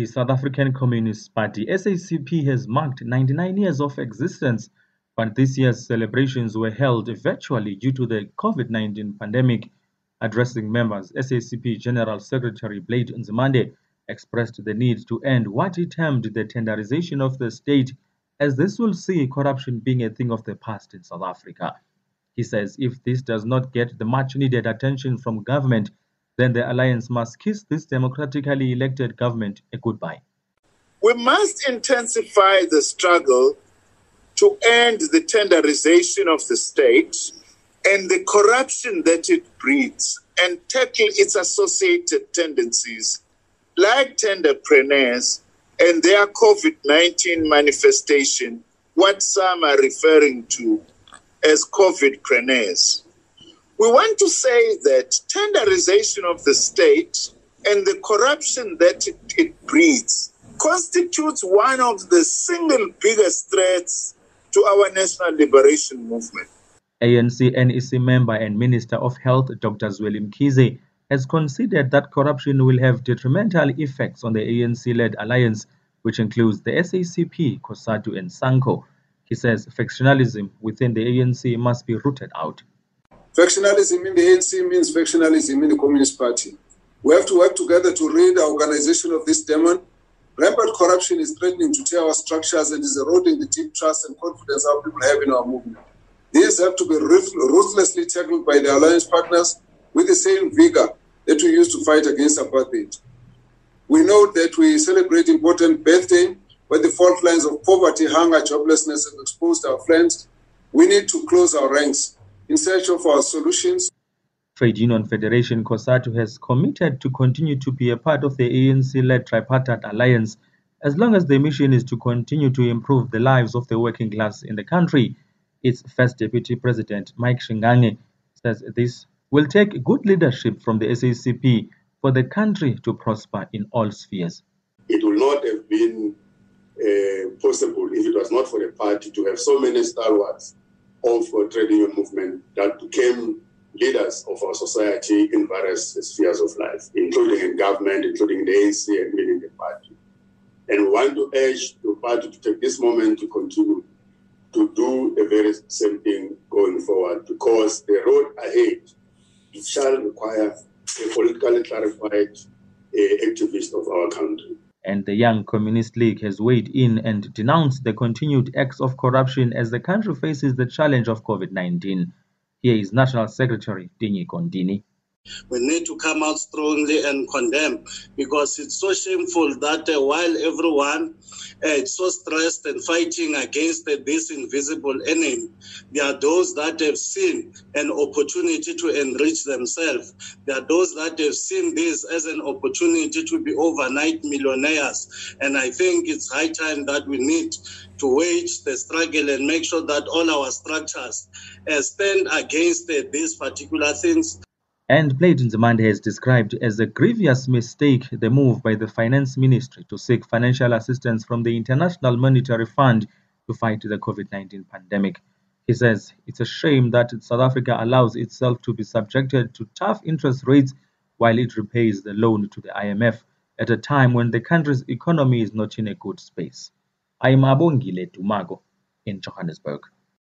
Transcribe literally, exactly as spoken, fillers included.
The South African Communist Party, S A C P, has marked ninety-nine years of existence, but this year's celebrations were held virtually due to the COVID nineteen pandemic. Addressing members, S A C P General Secretary Blade Nzimande expressed the need to end what he termed the tenderization of the state, as this will see corruption being a thing of the past in South Africa. He says if this does not get the much-needed attention from government, then the alliance must kiss this democratically elected government a goodbye. We must intensify the struggle to end the tenderization of the state and the corruption that it breeds, and tackle its associated tendencies like tenderpreneurs and their COVID nineteen manifestation, what some are referring to as COVIDpreneurs. We want to say that tenderization of the state and the corruption that it, it breeds constitutes one of the single biggest threats to our national liberation movement. A N C N E C member and Minister of Health Doctor Zuelim Kize has considered that corruption will have detrimental effects on the A N C-led alliance, which includes the S A C P, Kosatu and Sanko. He says factionalism within the A N C must be rooted out. Factionalism in the A N C means factionalism in the Communist Party. We have to work together to rid our organization of this demon. Rampant corruption is threatening to tear our structures and is eroding the deep trust and confidence our people have in our movement. These have to be ruthlessly tackled by the alliance partners with the same vigor that we used to fight against apartheid. We know that we celebrate important birthday, but the fault lines of poverty, hunger, joblessness have exposed our friends. We need to close our ranks in search of our solutions. Trade Union Federation Kosatu has committed to continue to be a part of the A N C-led tripartite alliance as long as the mission is to continue to improve the lives of the working class in the country. Its first deputy president, Mike Shingange, says this will take good leadership from the S A C P for the country to prosper in all spheres. It would not have been uh, possible if it was not for the party to have so many stalwarts of the trade union movement that became leaders of our society in various spheres of life, including in government, including the A N C, and within the party. And we want to urge the party to take this moment to continue to do the very same thing going forward, because the road ahead shall require a politically clarified uh, activist of our country. And the Young Communist League has weighed in and denounced the continued acts of corruption as the country faces the challenge of COVID nineteen. Here is National Secretary Dingy Kondini. We need to come out strongly and condemn, because it's so shameful that uh, while everyone uh, is so stressed and fighting against uh, this invisible enemy, there are those that have seen an opportunity to enrich themselves. There are those that have seen this as an opportunity to be overnight millionaires. And I think it's high time that we need to wage the struggle and make sure that all our structures uh, stand against uh, these particular things. And Blade Nzimande has described as a grievous mistake the move by the Finance Ministry to seek financial assistance from the International Monetary Fund to fight the COVID nineteen pandemic. He says it's a shame that South Africa allows itself to be subjected to tough interest rates while it repays the loan to the I M F at a time when the country's economy is not in a good space. I'm Abongile Dumago in Johannesburg.